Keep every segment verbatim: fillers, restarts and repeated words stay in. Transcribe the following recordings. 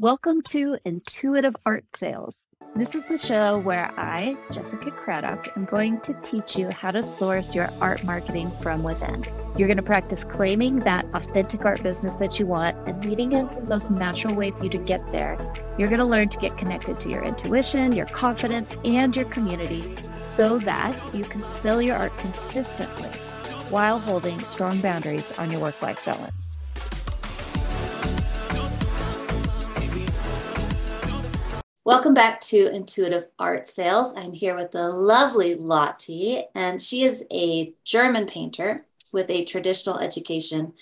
Welcome to Intuitive Art Sales. This is the show where I, Jessica Craddock, am going to teach you how to source your art marketing from within. You're going to practice claiming that authentic art business that you want and leading into the most natural way for you to get there. You're going to learn to get connected to your intuition, your confidence, and your community so that you can sell your art consistently while holding strong boundaries on your work-life balance. Welcome back to Intuitive Art Sales. I'm here with the lovely Lotte, and she is a German painter with a traditional education.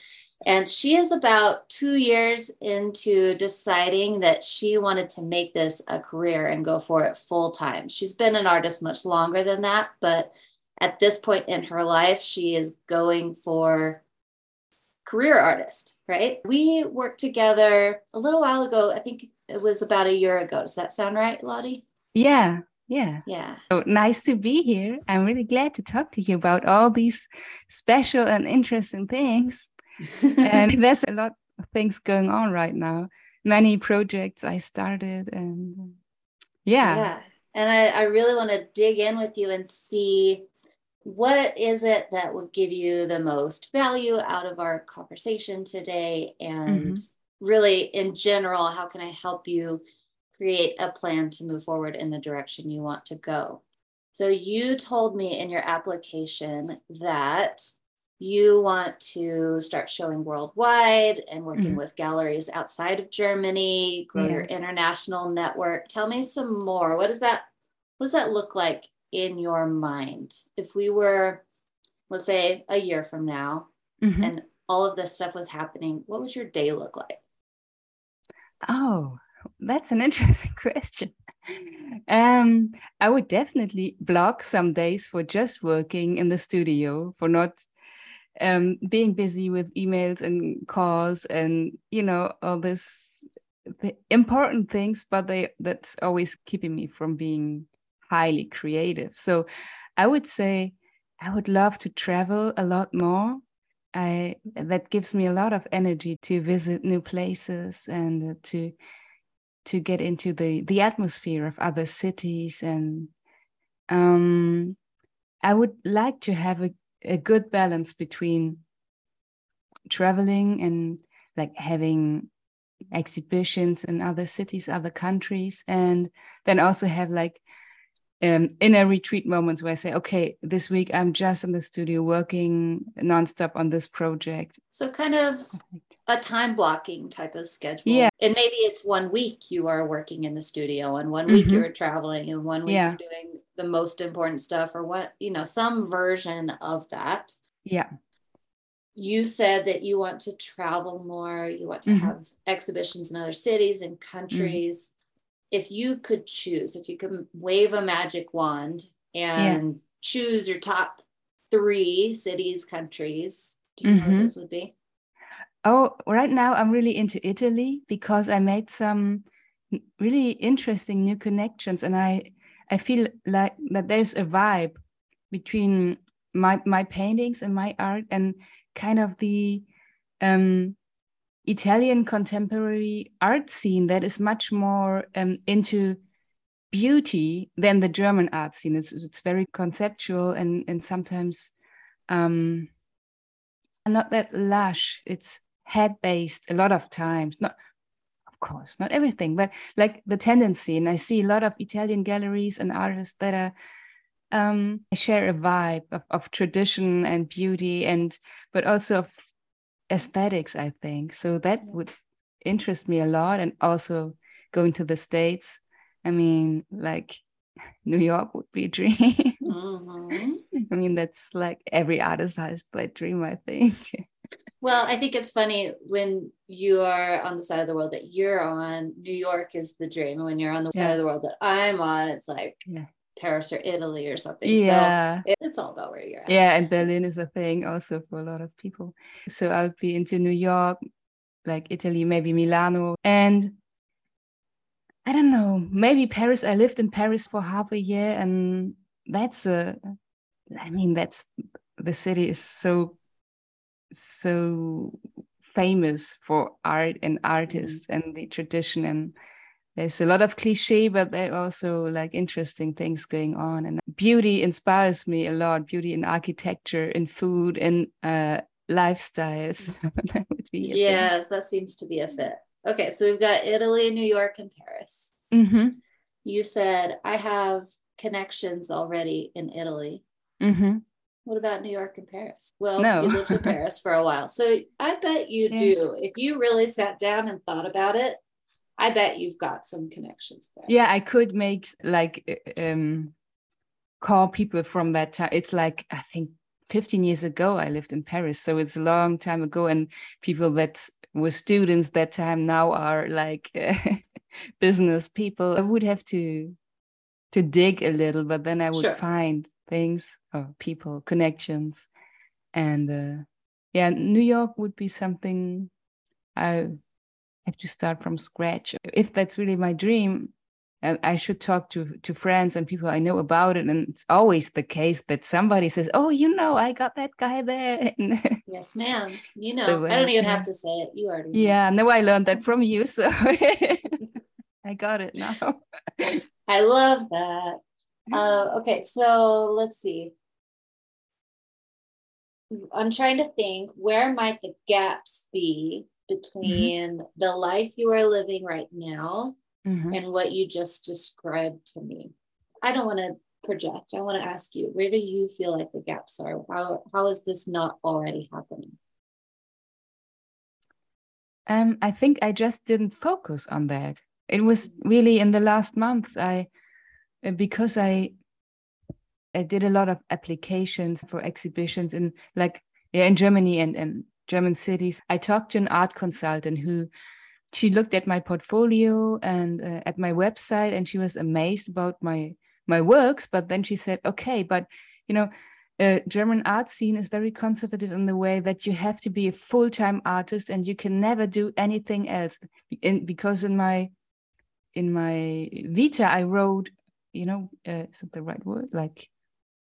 And she is about two years into deciding that she wanted to make this a career and go for it full time. She's been an artist much longer than that, but at this point in her life, she is going for career artist, right? We worked together a little while ago. I think it was about a year ago. Does that sound right, Lotte? Yeah, yeah. Yeah. So nice to be here. I'm really glad to talk to you about all these special and interesting things. And there's a lot of things going on right now. Many projects I started and yeah. Yeah. And I, I really want to dig in with you and see what is it that will give you the most value out of our conversation today? And mm-hmm. really, in general, how can I help you create a plan to move forward in the direction you want to go? So you told me in your application that you want to start showing worldwide and working mm-hmm. with galleries outside of Germany, grow yeah. your international network. Tell me some more. What does that, what does that look like in your mind? If we were, let's say, a year from now, mm-hmm. and all of this stuff was happening, what would your day look like? Oh, that's an interesting question. Um, I would definitely block some days for just working in the studio, for not um, being busy with emails and calls and, you know, all this the important things, but they that's always keeping me from being highly creative. So I would say I would love to travel a lot more. I that gives me a lot of energy to visit new places and to to get into the the atmosphere of other cities. And um, I would like to have a, a good balance between traveling and like having exhibitions in other cities, other countries, and then also have like Um, inner retreat moments where I say, okay, this week I'm just in the studio working nonstop on this project. So kind of a time blocking type of schedule. Yeah. And maybe it's one week you are working in the studio and one week mm-hmm. you're traveling and one week yeah. you're doing the most important stuff or what, you know, some version of that. Yeah. You said that you want to travel more. You want to mm-hmm. have exhibitions in other cities and countries. Mm-hmm. If you could choose, if you could wave a magic wand and yeah. choose your top three cities, countries, do you mm-hmm. know what those would be? Oh, right now I'm really into Italy because I made some really interesting new connections. And I, I feel like that there's a vibe between my, my paintings and my art and kind of the um, Italian contemporary art scene that is much more um, into beauty than the German art scene. It's, it's very conceptual and, and sometimes um, not that lush. It's head-based a lot of times. Not, of course, not everything, but like the tendency. And I see a lot of Italian galleries and artists that are um, share a vibe of, of tradition and beauty, and but also of aesthetics, I think. So that would interest me a lot. And also going to the States, I mean, like New York would be a dream. Mm-hmm. I mean, that's like every artist has that dream, I think. Well, I think it's funny when you are on the side of the world that you're on, New York is the dream. And when you're on the yeah. side of the world that I'm on, it's like yeah. Paris or Italy or something. Yeah. So it's all about where you're at. Yeah, and Berlin is a thing also for a lot of people. So I'll be into New York, like Italy, maybe Milano. And I don't know, maybe Paris. I lived in Paris for half a year and that's a, I mean, that's, the city is so, so famous for art and artists mm-hmm. and the tradition, and there's a lot of cliche, but there are also like interesting things going on. And beauty inspires me a lot, beauty in architecture, in food, in uh, lifestyles. That would be yes, thing. That seems to be a fit. Okay, so we've got Italy, New York, and Paris. Mm-hmm. You said, I have connections already in Italy. Mm-hmm. What about New York and Paris? Well, no. You lived in Paris for a while. So I bet you yeah. do. If you really sat down and thought about it, I bet you've got some connections there. Yeah, I could make like um, call people from that time. It's like, I think fifteen years ago, I lived in Paris. So it's a long time ago. And people that were students that time now are like uh, business people. I would have to to dig a little, but then I would sure. find things. Oh, people, connections, and uh, yeah, New York would be something I have to start from scratch. If that's really my dream, I should talk to, to friends and people I know about it. And it's always the case that somebody says, "Oh, you know, I got that guy there." Yes, ma'am. You know, so, uh, I don't even have to say it. You already know. Yeah, no, I learned that from you, so I got it now. I love that. Uh, okay, so let's see. I'm trying to think, where might the gaps be between mm-hmm. the life you are living right now mm-hmm. and what you just described to me? I don't want to project. I want to ask you, where do you feel like the gaps are? How how is this not already happening? Um, I think I just didn't focus on that. It was really in the last months I... Because I I did a lot of applications for exhibitions in like yeah, in Germany and, and German cities. I talked to an art consultant who she looked at my portfolio and uh, at my website, and she was amazed about my my works. But then she said, "Okay, but you know, uh, German art scene is very conservative in the way that you have to be a full-time artist and you can never do anything else." In, because in my in my vita, I wrote. You know, uh, is that the right word? Like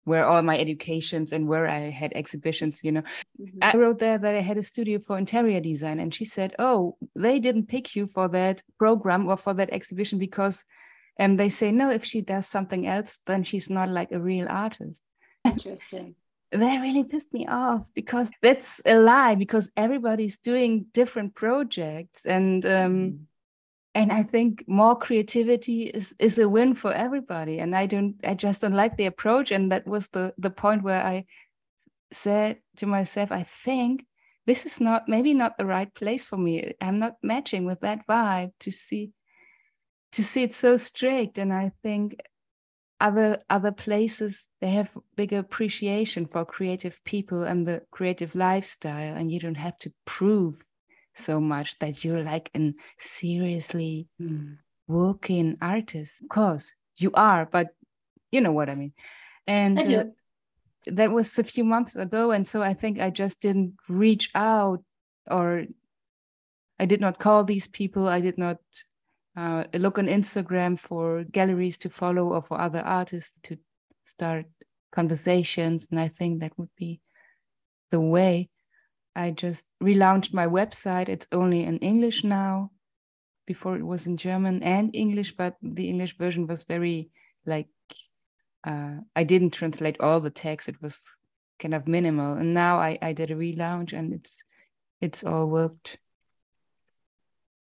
where all my educations and where I had exhibitions, you know, mm-hmm. I wrote there that I had a studio for interior design. And she said, "Oh, they didn't pick you for that program or for that exhibition because um, they say, no, if she does something else, then she's not like a real artist." Interesting. That really pissed me off because that's a lie, because everybody's doing different projects and, um, mm-hmm. And I think more creativity is, is a win for everybody. And I don't, I just don't like the approach. And that was the, the point where I said to myself, I think this is not, maybe not the right place for me. I'm not matching with that vibe to see, to see it so strict. And I think other, other places, they have bigger appreciation for creative people and the creative lifestyle. And you don't have to prove so much that you're like a seriously mm. working artist. Of course you are, but you know what I mean. And I do. Uh, that was a few months ago, and so I think I just didn't reach out, or I did not call these people. I did not uh, look on Instagram for galleries to follow or for other artists to start conversations. And I think that would be the way. I just relaunched my website. It's only in English now. Before it was in German and English, but the English version was very like, uh, I didn't translate all the text. It was kind of minimal. And now I, I did a relaunch, and it's it's all worked,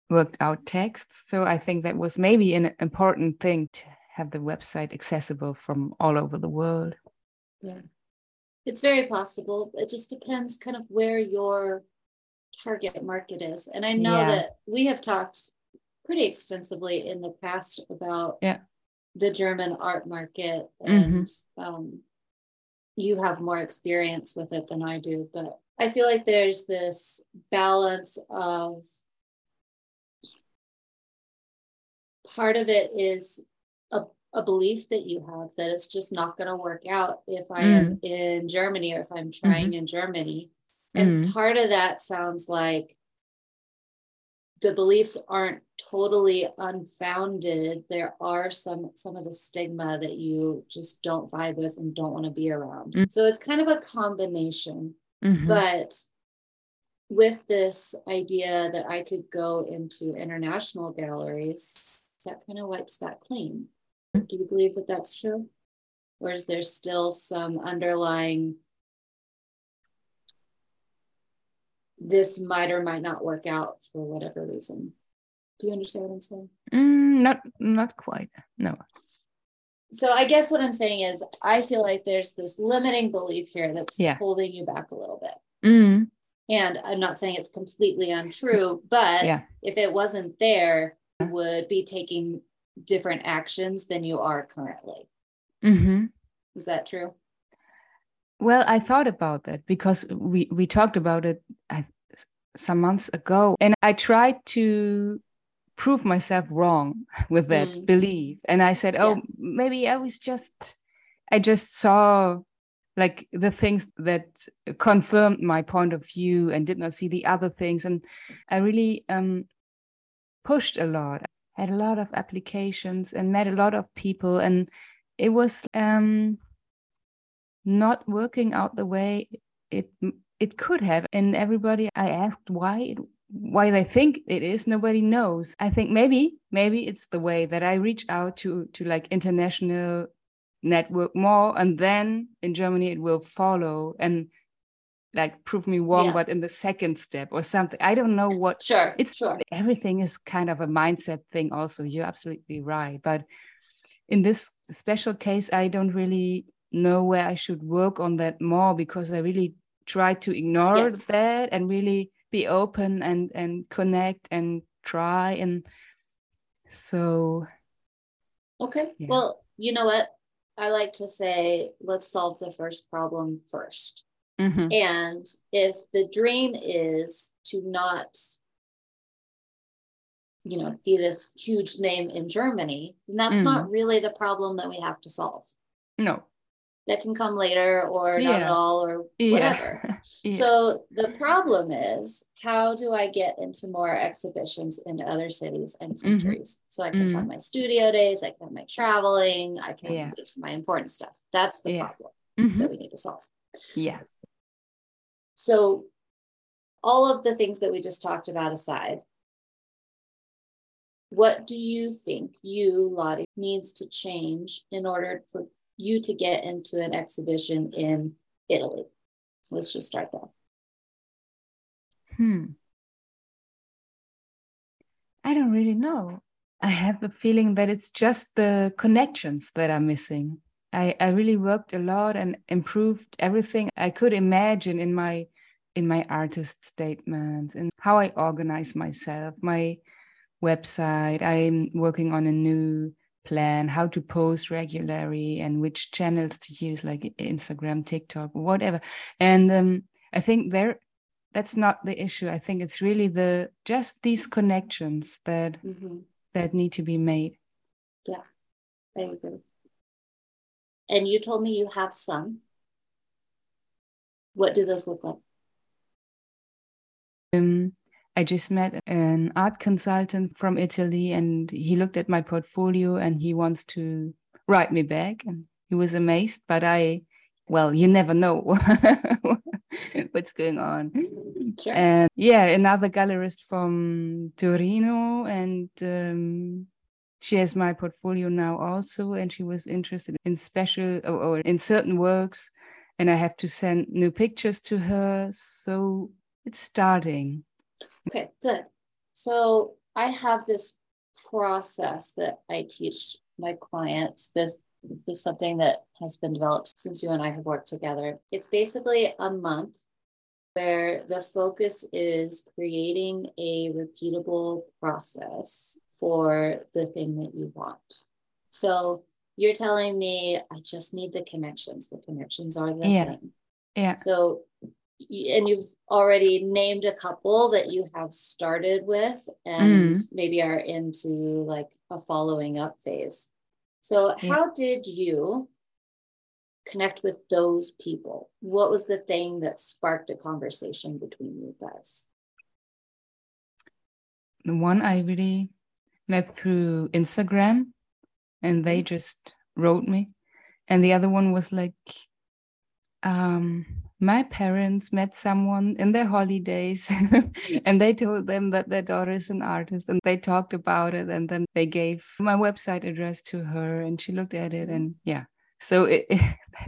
worked out texts. So I think that was maybe an important thing, to have the website accessible from all over the world. Yeah. It's very possible. It just depends kind of where your target market is. And I know yeah. that we have talked pretty extensively in the past about yeah. the German art market. And mm-hmm. um, you have more experience with it than I do. But I feel like there's this balance of part of it is a a belief that you have that it's just not going to work out if I mm. am in Germany, or if I'm trying mm-hmm. in Germany. And mm. part of that sounds like the beliefs aren't totally unfounded. There are some, some of the stigma that you just don't vibe with and don't want to be around. Mm. So it's kind of a combination, mm-hmm. but with this idea that I could go into international galleries, that kind of wipes that clean. Do you believe that that's true? Or is there still some underlying, this might or might not work out for whatever reason? Do you understand what I'm saying? Mm, not, not quite, no. So I guess what I'm saying is, I feel like there's this limiting belief here that's yeah. holding you back a little bit. Mm. And I'm not saying it's completely untrue, but yeah. if it wasn't there, you would be taking different actions than you are currently. Mm-hmm. Is that true? Well, I thought about that because we, we talked about it I, some months ago, and I tried to prove myself wrong with that mm. belief. And I said, oh, yeah. maybe I was just, I just saw like the things that confirmed my point of view and did not see the other things. And I really um, pushed a lot. I had a lot of applications and met a lot of people, and it was um, not working out the way it it could have. And everybody I asked why it, why they think it is, nobody knows. I think maybe maybe it's the way that I reach out to to like international network more, and then in Germany it will follow and like prove me wrong, yeah. but in the second step or something. I don't know what. Sure, it's sure. Everything is kind of a mindset thing also. You're absolutely right. But in this special case, I don't really know where I should work on that more, because I really try to ignore yes. that and really be open and, and connect and try. And so. Okay. Yeah. Well, you know what? I like to say, let's solve the first problem first. Mm-hmm. And if the dream is to not, you know, be this huge name in Germany, then that's mm-hmm. not really the problem that we have to solve. No. That can come later or yeah. not at all or whatever. Yeah. yeah. So the problem is, how do I get into more exhibitions in other cities and countries? Mm-hmm. So I can mm-hmm. have my studio days, I can have my traveling, I can yeah. do my important stuff. That's the yeah. problem mm-hmm. that we need to solve. Yeah. So all of the things that we just talked about aside, what do you think you, Lotte, needs to change in order for you to get into an exhibition in Italy? So let's just start there. Hmm. I don't really know. I have the feeling that it's just the connections that are missing. I, I really worked a lot and improved everything I could imagine in my in my artist statements and how I organize myself, my website. I'm working on a new plan, how to post regularly and which channels to use, like Instagram, TikTok, whatever. And um, I think there, that's not the issue. I think it's really the just these connections that mm-hmm. that need to be made. Yeah, I agree. And you told me you have some. What do those look like? Um, I just met an art consultant from Italy, and he looked at my portfolio and he wants to write me back. And he was amazed, but I, well, you never know what's going on. Sure. And yeah, another gallerist from Torino, and um, she has my portfolio now also, and she was interested in special or, or in certain works, and I have to send new pictures to her. So it's starting. Okay, good. So I have this process that I teach my clients. This is something that has been developed since you and I have worked together. It's basically a month where the focus is creating a repeatable process for the thing that you want. So you're telling me, I just need the connections. The connections are the yeah. thing. Yeah. So, and you've already named a couple that you have started with and mm. maybe are into like a following up phase. So yeah. how did you connect with those people? What was the thing that sparked a conversation between you guys? The one I really met through Instagram, and they just wrote me. And the other one was like um my parents met someone in their holidays and they told them that their daughter is an artist, and they talked about it, and then they gave my website address to her and she looked at it, and yeah. So it, it,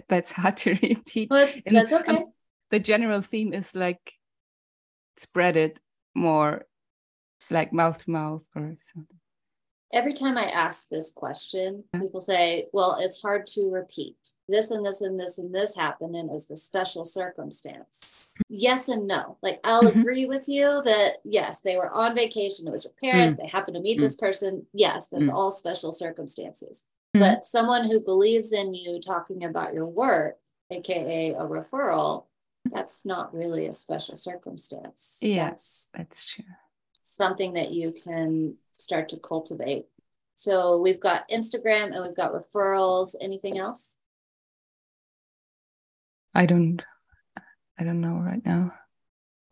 that's hard to repeat. Well, that's, and, that's okay. Um, the general theme is like spread it more, like mouth to mouth or something. Every time I ask this question, people say, well, it's hard to repeat. This and this and this and this happened, and it was the special circumstance. Yes and no. Like, I'll mm-hmm. agree with you that, yes, they were on vacation. It was with parents. Mm-hmm. They happened to meet mm-hmm. this person. Yes, that's mm-hmm. all special circumstances. Mm-hmm. But someone who believes in you talking about your work, A K A a referral, that's not really a special circumstance. Yes, yeah, that's, that's true. Something that you can start to cultivate. So we've got Instagram and we've got referrals. Anything else? I don't, I don't know right now.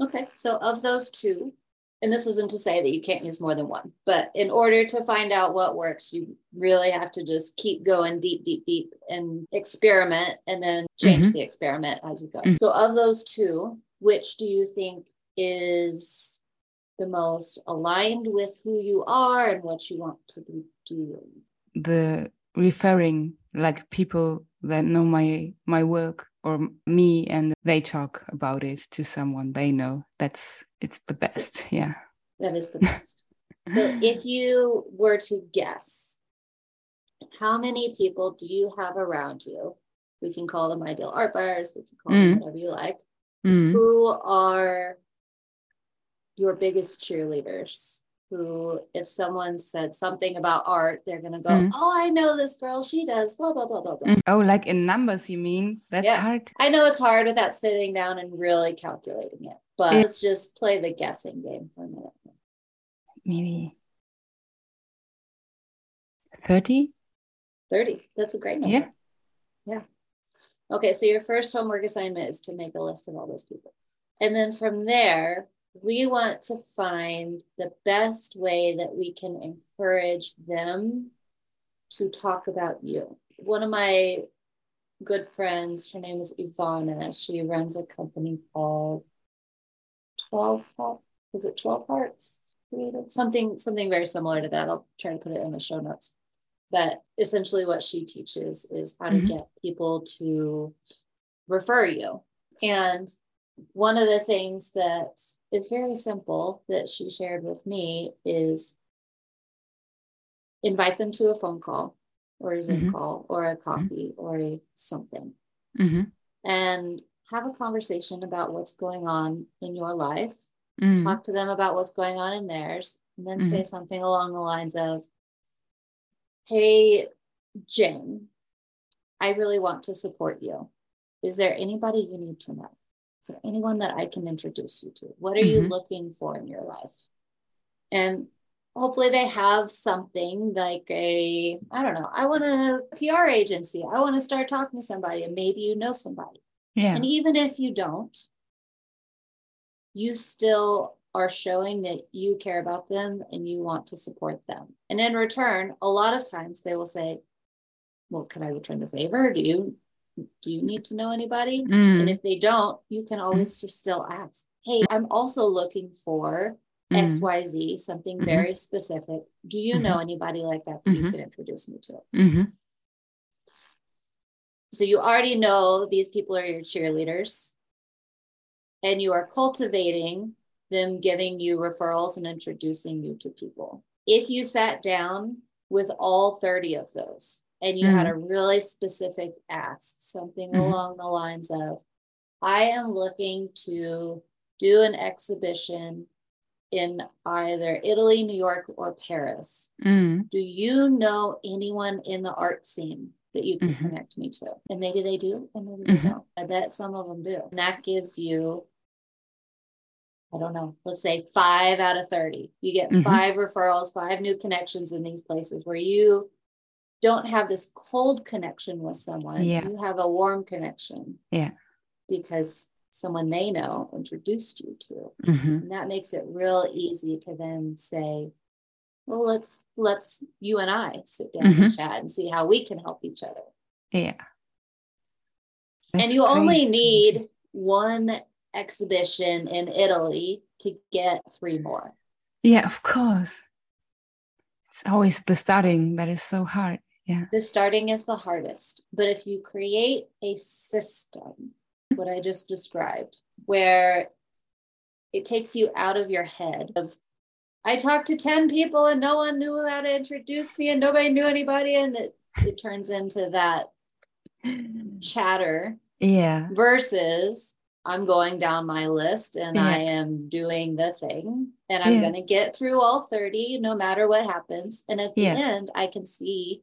Okay. So of those two, and this isn't to say that you can't use more than one, but in order to find out what works, you really have to just keep going deep, deep, deep and experiment, and then change mm-hmm. the experiment as you go. Mm-hmm. So of those two, which do you think is the most aligned with who you are and what you want to be doing? The referring, like people that know my my work or me, and they talk about it to someone they know. That's it's the best. Yeah, that is the best. So if you were to guess, how many people do you have around you? We can call them ideal art buyers. We can call mm. them whatever you like. Mm. Who are your biggest cheerleaders, who, if someone said something about art, they're going to go, mm. oh, I know this girl, she does, blah, blah, blah, blah, blah. Oh, like in numbers, you mean? That's yeah. hard. I know it's hard without sitting down and really calculating it, but yeah. let's just play the guessing game for a minute. Maybe thirty? thirty. That's a great number. Yeah. Yeah. Okay, so your first homework assignment is to make a list of all those people. And then from there, we want to find the best way that we can encourage them to talk about you. One of my good friends, her name is Yvonne. She runs a company called twelve Hearts. Was it twelve Hearts? Something, something very similar to that. I'll try to put it in the show notes. But essentially what she teaches is how mm-hmm. to get people to refer you. And one of the things that is very simple that she shared with me is invite them to a phone call or a Zoom mm-hmm. call or a coffee mm-hmm. or a something mm-hmm. and have a conversation about what's going on in your life. Mm-hmm. Talk to them about what's going on in theirs, and then mm-hmm. say something along the lines of, hey, Jane, I really want to support you. Is there anybody you need to know? So anyone that I can introduce you to, what are mm-hmm. you looking for in your life? And hopefully they have something like a, I don't know, I want a P R agency. I want to start talking to somebody, and maybe you know somebody. Yeah. And even if you don't, you still are showing that you care about them and you want to support them. And in return, a lot of times they will say, well, can I return the favor? Do you do you need to know anybody? Mm. And if they don't, you can always just still ask, hey, I'm also looking for mm. X Y Z, something mm-hmm. very specific. Do you mm-hmm. know anybody like that that mm-hmm. you could introduce me to? Mm-hmm. So you already know these people are your cheerleaders, and you are cultivating them giving you referrals and introducing you to people. If you sat down with all thirty of those, and you mm-hmm. had a really specific ask, something mm-hmm. along the lines of, I am looking to do an exhibition in either Italy, New York, or Paris. Mm-hmm. Do you know anyone in the art scene that you can mm-hmm. connect me to? And maybe they do, and maybe mm-hmm. they don't. I bet some of them do. And that gives you, I don't know, let's say five out of thirty. You get mm-hmm. five referrals, five new connections in these places where you don't have this cold connection with someone. Yeah. You have a warm connection. Yeah. Because someone they know introduced you to. Mm-hmm. And that makes it real easy to then say, well, let's let's you and I sit down mm-hmm. and chat and see how we can help each other. Yeah. That's and you crazy. Only need one exhibition in Italy to get three more. Yeah, of course. It's always the starting that is so hard. Yeah. The starting is the hardest. But if you create a system, what I just described, where it takes you out of your head of, I talked to ten people and no one knew how to introduce me and nobody knew anybody. And it, it turns into that chatter. Yeah. Versus I'm going down my list and yeah. I am doing the thing and I'm yeah. going to get through all thirty no matter what happens. And at the yeah. end, I can see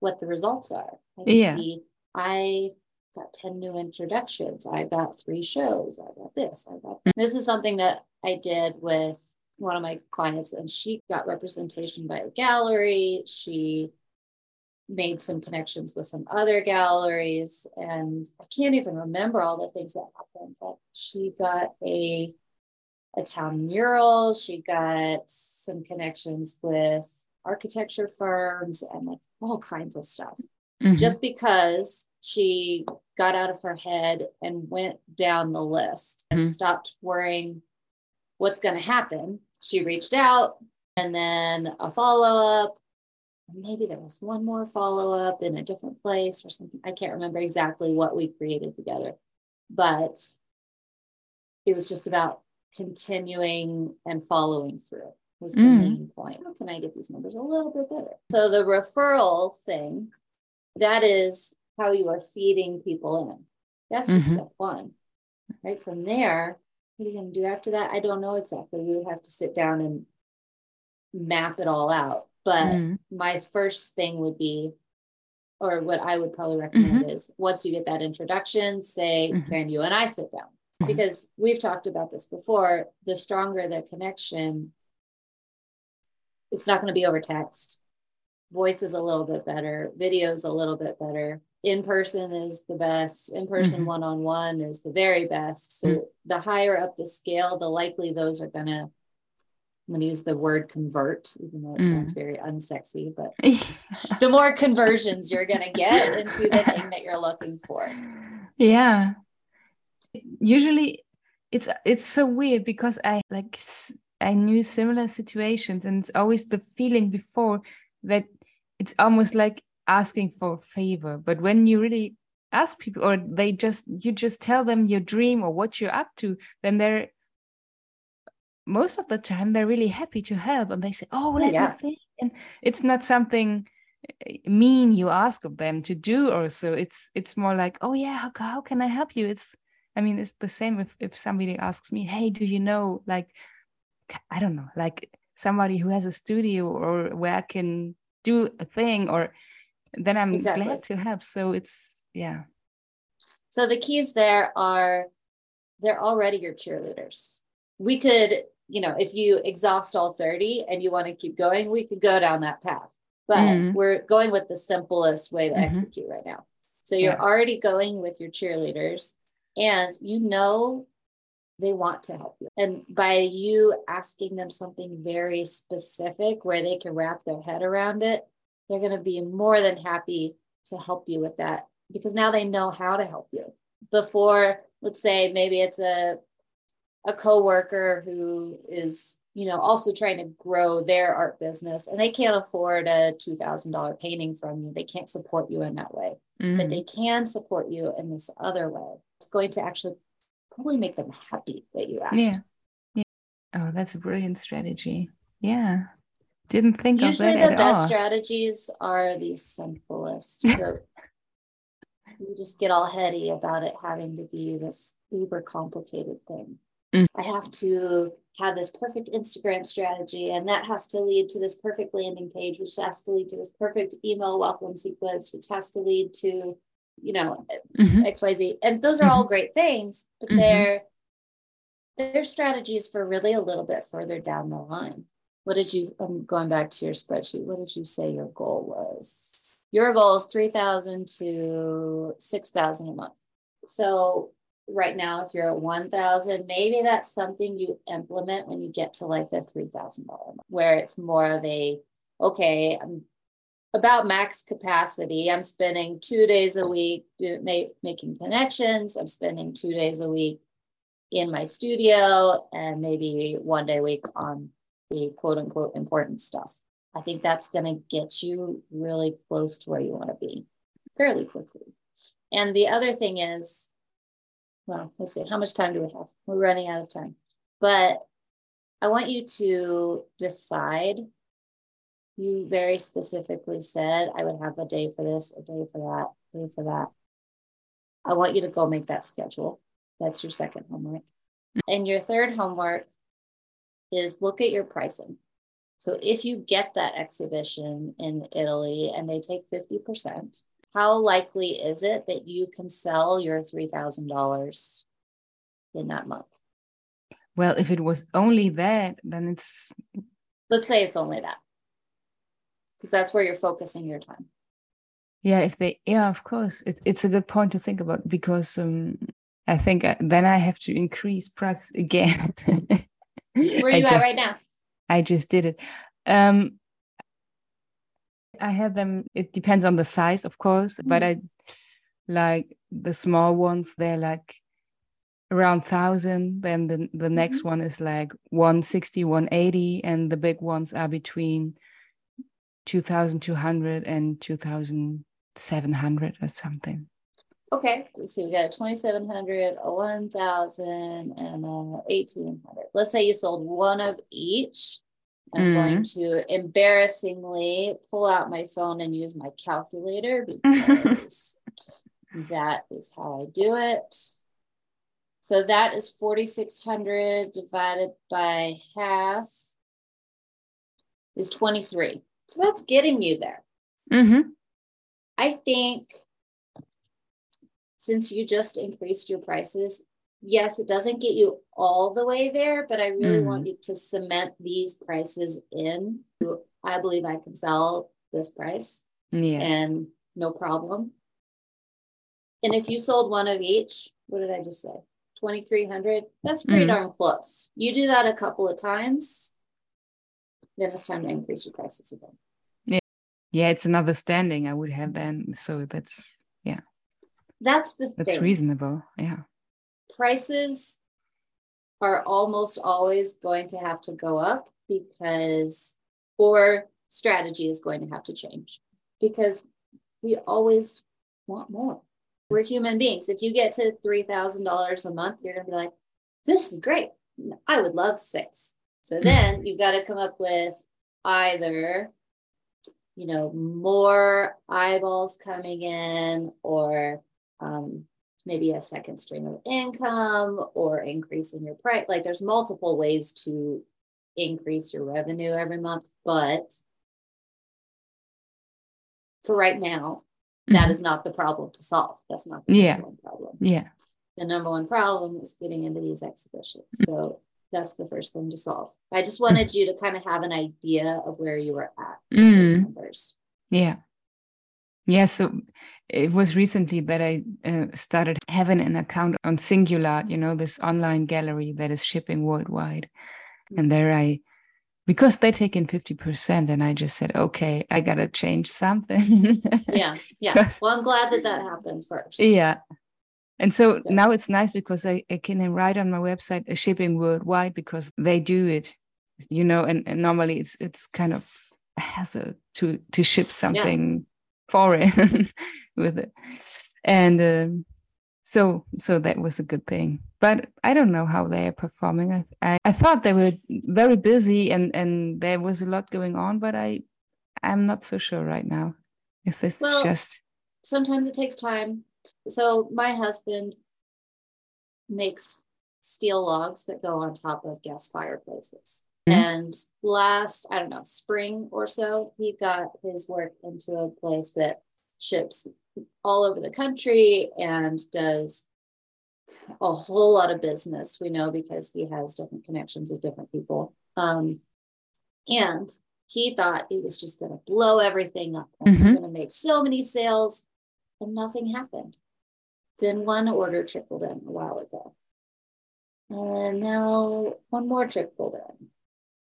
what the results are. I can yeah. see I got ten new introductions. I got three shows. I got this. I got this. This is something that I did with one of my clients, and she got representation by a gallery. She made some connections with some other galleries, and I can't even remember all the things that happened. Like she got a a town mural. She got some connections with architecture firms and like all kinds of stuff. Mm-hmm. Just because she got out of her head and went down the list and mm-hmm. stopped worrying what's going to happen. She reached out and then a follow-up. Maybe there was one more follow-up in a different place or something. I can't remember exactly what we created together, but it was just about continuing and following through was the mm. main point. How can I get these numbers a little bit better? So the referral thing, that is how you are feeding people in. That's mm-hmm. just step one. Right from there, what are you going to do after that? I don't know exactly. You would have to sit down and map it all out. But mm. my first thing would be, or what I would probably recommend mm-hmm. is once you get that introduction, say, mm-hmm. can you and I sit down? Mm-hmm. Because we've talked about this before, the stronger the connection, it's not going to be over text. Voice is a little bit better. Video is a little bit better. In person is the best. In person mm-hmm. one-on-one is the very best. So mm. the higher up the scale, the likely those are going to I'm going to use the word convert, even though it sounds very unsexy, but the more conversions you're going to get into the thing that you're looking for. Yeah. Usually it's, it's so weird because I like, I knew similar situations and it's always the feeling before that it's almost like asking for a favor. But when you really ask people or they just, you just tell them your dream or what you're up to, then they're, most of the time they're really happy to help and they say, oh, let yeah. me think. And it's not something mean you ask of them to do or so. It's it's more like, oh yeah, how, how can I help you? It's, I mean, it's the same if, if somebody asks me, hey, do you know, like, I don't know, like somebody who has a studio or where I can do a thing or then I'm exactly. glad to help. So it's, yeah. So the keys there are, they're already your cheerleaders. We could, you know, if you exhaust all thirty and you want to keep going, we could go down that path. But mm-hmm. we're going with the simplest way to mm-hmm. execute right now. So you're yeah. already going with your cheerleaders and you know they want to help you. And by you asking them something very specific where they can wrap their head around it, they're going to be more than happy to help you with that because now they know how to help you. Before, let's say maybe it's a a coworker who is, you know, also trying to grow their art business and they can't afford a two thousand dollars painting from you. They can't support you in that way, mm-hmm. but they can support you in this other way. It's going to actually probably make them happy that you asked. Yeah. yeah. Oh, that's a brilliant strategy. Yeah. Didn't think Usually of that Usually the best all. strategies are the simplest. You just get all heady about it having to be this uber complicated thing. I have to have this perfect Instagram strategy, and that has to lead to this perfect landing page, which has to lead to this perfect email welcome sequence, which has to lead to, you know, mm-hmm. X Y Z. And those are all great things, but mm-hmm. they're, they're strategies for really a little bit further down the line. What did you, I'm going back to your spreadsheet, what did you say your goal was? Your goal is three thousand to six thousand a month. So right now, if you're at one thousand, maybe that's something you implement when you get to like the three thousand dollars, where it's more of a, okay, I'm about max capacity. I'm spending two days a week do, make, making connections. I'm spending two days a week in my studio and maybe one day a week on the quote unquote important stuff. I think that's going to get you really close to where you want to be fairly quickly. And the other thing is, well, let's see, how much time do we have? We're running out of time. But I want you to decide. You very specifically said, I would have a day for this, a day for that, a day for that. I want you to go make that schedule. That's your second homework. And your third homework is look at your pricing. So if you get that exhibition in Italy and they take fifty percent, how likely is it that you can sell your three thousand dollars in that month? Well, if it was only that, then it's... Let's say it's only that. Because that's where you're focusing your time. Yeah, if they, yeah, of course. It, it's a good point to think about, because um, I think I, then I have to increase price again. Where are you just, at right now? I just did it. Um, I have them, it depends on the size, of course, mm-hmm. but I like the small ones, they're like around one thousand. Then the, the next mm-hmm. one is like one sixty, one eighty, and the big ones are between two thousand two hundred and two thousand seven hundred or something. Okay, let's see, we got a twenty-seven hundred, a one thousand, and a eighteen hundred. Let's say you sold one of each. I'm mm. going to embarrassingly pull out my phone and use my calculator, because that is how I do it. So that is forty-six hundred divided by half is twenty-three. So that's getting you there. Mm-hmm. I think since you just increased your prices, yes, it doesn't get you all the way there, but I really mm-hmm. want you to cement these prices in. I believe I can sell this price yeah. and no problem. And if you sold one of each, what did I just say? twenty-three hundred. That's pretty mm-hmm. darn close. You do that a couple of times, then it's time to increase your prices again. Yeah, yeah, it's another standing I would have then. So that's, yeah. That's the that's thing. That's reasonable, yeah. Prices are almost always going to have to go up because, or strategy is going to have to change because we always want more. We're human beings. If you get to three thousand dollars a month, you're going to be like, this is great. I would love six. So then you've got to come up with either, you know, more eyeballs coming in, or um, maybe a second stream of income, or increasing your price. Like, there's multiple ways to increase your revenue every month. But for right now, mm-hmm. that is not the problem to solve. That's not the yeah. number one problem. Yeah. The number one problem is getting into these exhibitions. So that's the first thing to solve. I just wanted you to kind of have an idea of where you were at with mm. those numbers. Yeah. Yeah. So it was recently that I uh, started having an account on Singular, you know, this online gallery that is shipping worldwide. Mm-hmm. And there I, because they take in fifty percent, and I just said, okay, I got to change something. yeah. Yeah. Well, I'm glad that that happened first. Yeah. And so now it's nice because I, I can write on my website a shipping worldwide, because they do it, you know, and, and normally it's it's kind of a hassle to, to ship something yeah. foreign with it. And um, so so that was a good thing. But I don't know how they are performing. I I, I thought they were very busy and, and there was a lot going on, but I, I'm not so sure right now if it's well, just... Sometimes it takes time. So my husband makes steel logs that go on top of gas fireplaces. Mm-hmm. And last, I don't know, spring or so, he got his work into a place that ships all over the country and does a whole lot of business, we know, because he has different connections with different people. Um, and he thought it was just going to blow everything up. And mm-hmm. we're going to make so many sales, and nothing happened. Then one order trickled in a while ago. And now one more trickled in.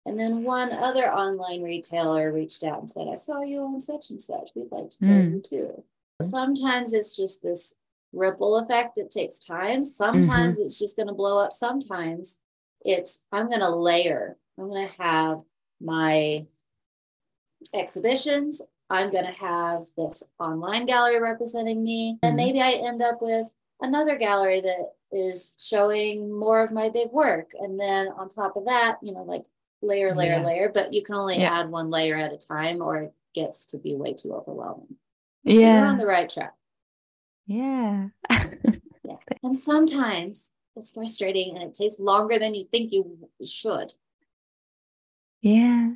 And then one other online retailer reached out and said, I saw you on such and such. We'd like to tell mm. you too. Sometimes it's just this ripple effect that takes time. Sometimes mm-hmm. it's just going to blow up. Sometimes it's, I'm going to layer. I'm going to have my exhibitions. I'm going to have this online gallery representing me. And maybe I end up with another gallery that is showing more of my big work. And then on top of that, you know, like layer, layer, yeah. layer, but you can only yeah. add one layer at a time or it gets to be way too overwhelming. Yeah. You're on the right track. Yeah. yeah. And sometimes it's frustrating and it takes longer than you think you should. Yeah.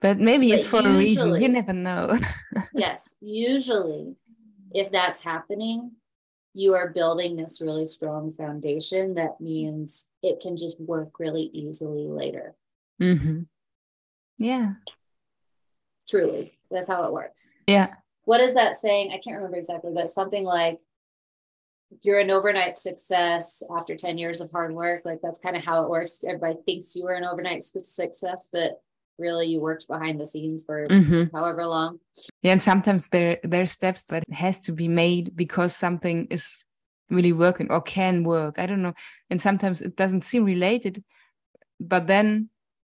But maybe but it's for usually, a reason. You never know. Yes. Usually, if that's happening, you are building this really strong foundation. That means it can just work really easily later. Mm-hmm. Yeah. Truly. That's how it works. Yeah. What is that saying? I can't remember exactly, but something like, you're an overnight success after ten years of hard work. Like, that's kind of how it works. Everybody thinks you were an overnight success, but really you worked behind the scenes for mm-hmm. however long. Yeah. And sometimes there, there are steps that has to be made because something is really working or can work. I don't know. And sometimes it doesn't seem related, but then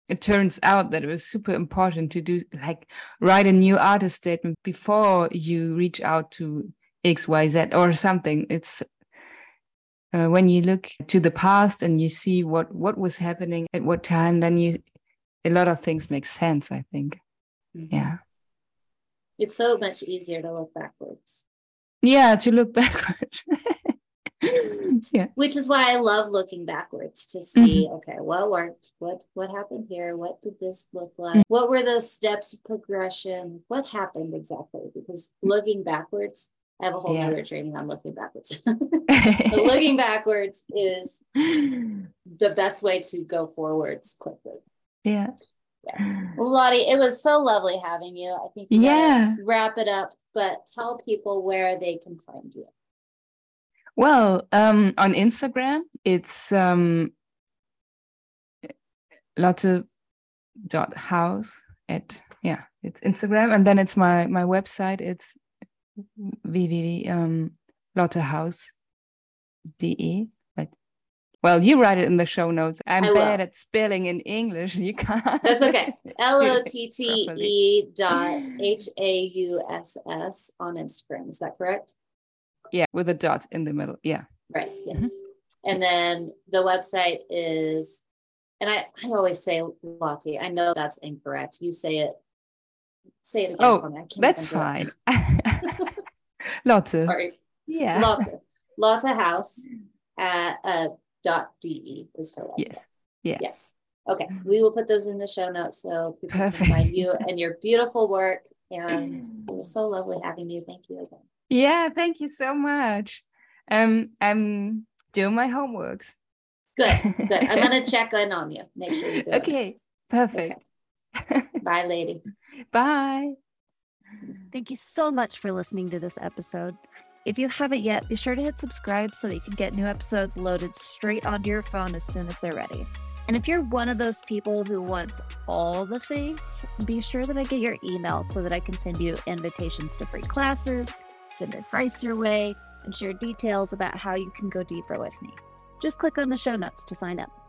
it turns out that it was super important to do, like write a new artist statement before you reach out to X Y Z or something. It's uh, when you look to the past and you see what, what was happening at what time, then you, a lot of things make sense, I think. Mm-hmm. Yeah. It's so much easier to look backwards. Yeah, to look backwards. Yeah. Which is why I love looking backwards to see, mm-hmm. okay, what worked? What what happened here? What did this look like? Mm-hmm. What were the steps of progression? What happened exactly? Because looking backwards, I have a whole yeah. other training on looking backwards. But looking backwards is the best way to go forwards quickly. Yeah. Yes. Well, Lotte, it was so lovely having you. I think yeah. wrap it up, but tell people where they can find you. Well, um, on Instagram, it's um, lotte dot house at, yeah, it's Instagram. And then it's my, my website. It's w w w dot lotte house dot d e. But, well, you write it in the show notes. I'm bad at spelling in English. You can't. That's okay. L O T T E dot H A U S S on Instagram. Is that correct? Yeah, with a dot in the middle. Yeah. Right. Yes. Mm-hmm. And then the website is, and I, I always say Lotte. I know that's incorrect. You say it. Say it again oh, for me. I can't that's fine. Lotte. Sorry. Yeah. Lotte. Lotte Hauss at uh, dot D E is her website. Yes. Yeah. Yes. Okay. We will put those in the show notes so people Perfect. Can find you and your beautiful work. And it was so lovely having you. Thank you again. Yeah, thank you so much. Um, I'm doing my homeworks. Good, good. I'm going to check in on you. Make sure you do Okay, it. Perfect. Okay. Bye, lady. Bye. Thank you so much for listening to this episode. If you haven't yet, be sure to hit subscribe so that you can get new episodes loaded straight onto your phone as soon as they're ready. And if you're one of those people who wants all the things, be sure that I get your email so that I can send you invitations to free classes, send advice your way, and share details about how you can go deeper with me. Just click on the show notes to sign up.